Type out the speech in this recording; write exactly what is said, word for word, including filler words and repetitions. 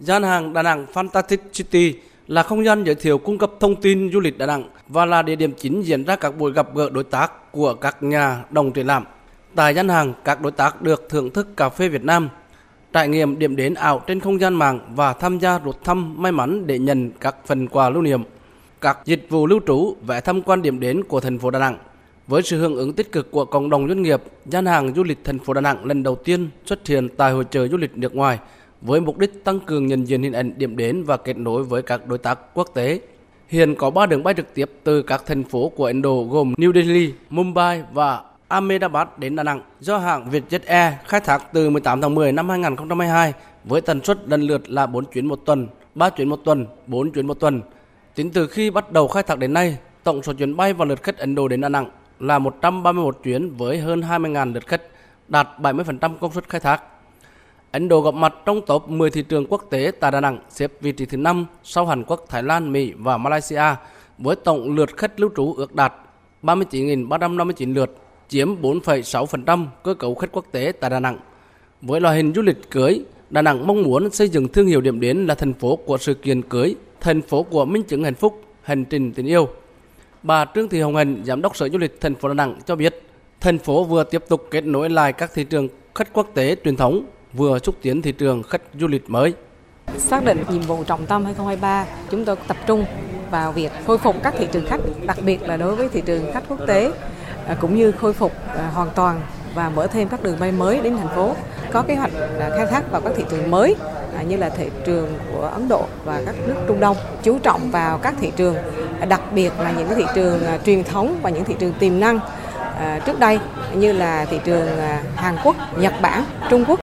gian hàng Đà Nẵng Fantastic City là không gian giới thiệu cung cấp thông tin du lịch Đà Nẵng và là địa điểm chính diễn ra các buổi gặp gỡ đối tác của các nhà đồng triển lãm. Tại gian hàng, các đối tác được thưởng thức cà phê Việt Nam, trải nghiệm điểm đến ảo trên không gian mạng và tham gia rút thăm may mắn để nhận các phần quà lưu niệm, các dịch vụ lưu trú, vé tham quan điểm đến của thành phố Đà Nẵng. Với sự hưởng ứng tích cực của cộng đồng doanh nghiệp, gian hàng du lịch thành phố Đà Nẵng lần đầu tiên xuất hiện tại hội chợ du lịch nước ngoài với mục đích tăng cường nhận diện hình ảnh điểm đến và kết nối với các đối tác quốc tế. Hiện có ba đường bay trực tiếp từ các thành phố của Ấn Độ gồm New Delhi, Mumbai và Ahmedabad đến Đà Nẵng do hãng Vietjet Air khai thác từ mười tám tháng mười năm hai nghìn không trăm hai mươi hai với tần suất lần lượt là bốn chuyến một tuần, ba chuyến một tuần, bốn chuyến một tuần. Tính từ khi bắt đầu khai thác đến nay, tổng số chuyến bay và lượt khách Ấn Độ đến Đà Nẵng là một trăm ba mươi mốt chuyến với hơn hai mươi nghìn lượt khách, đạt bảy mươi phần trăm công suất khai thác. Ấn Độ gặp mặt trong top mười thị trường quốc tế tại Đà Nẵng, xếp vị trí thứ năm sau Hàn Quốc, Thái Lan, Mỹ và Malaysia với tổng lượt khách lưu trú ước đạt ba mươi chín nghìn ba trăm năm mươi chín lượt, chiếm bốn phẩy sáu phần trăm cơ cấu khách quốc tế tại Đà Nẵng. Với loại hình du lịch cưới, Đà Nẵng mong muốn xây dựng thương hiệu điểm đến là thành phố của sự kiện cưới, thành phố của minh chứng hạnh phúc, hành trình tình yêu. Bà Trương Thị Hồng Hạnh, Giám đốc Sở Du lịch thành phố Đà Nẵng cho biết, thành phố vừa tiếp tục kết nối lại các thị trường khách quốc tế truyền thống, vừa xúc tiến thị trường khách du lịch mới. Xác định nhiệm vụ trọng tâm hai nghìn không trăm hai mươi ba, chúng tôi tập trung vào việc khôi phục các thị trường khách, đặc biệt là đối với thị trường khách quốc tế, cũng như khôi phục hoàn toàn và mở thêm các đường bay mới đến thành phố. Có kế hoạch khai thác vào các thị trường mới như là thị trường của Ấn Độ và các nước Trung Đông, chú trọng vào các thị trường, đặc biệt là những thị trường truyền thống và những thị trường tiềm năng trước đây như là thị trường Hàn Quốc, Nhật Bản, Trung Quốc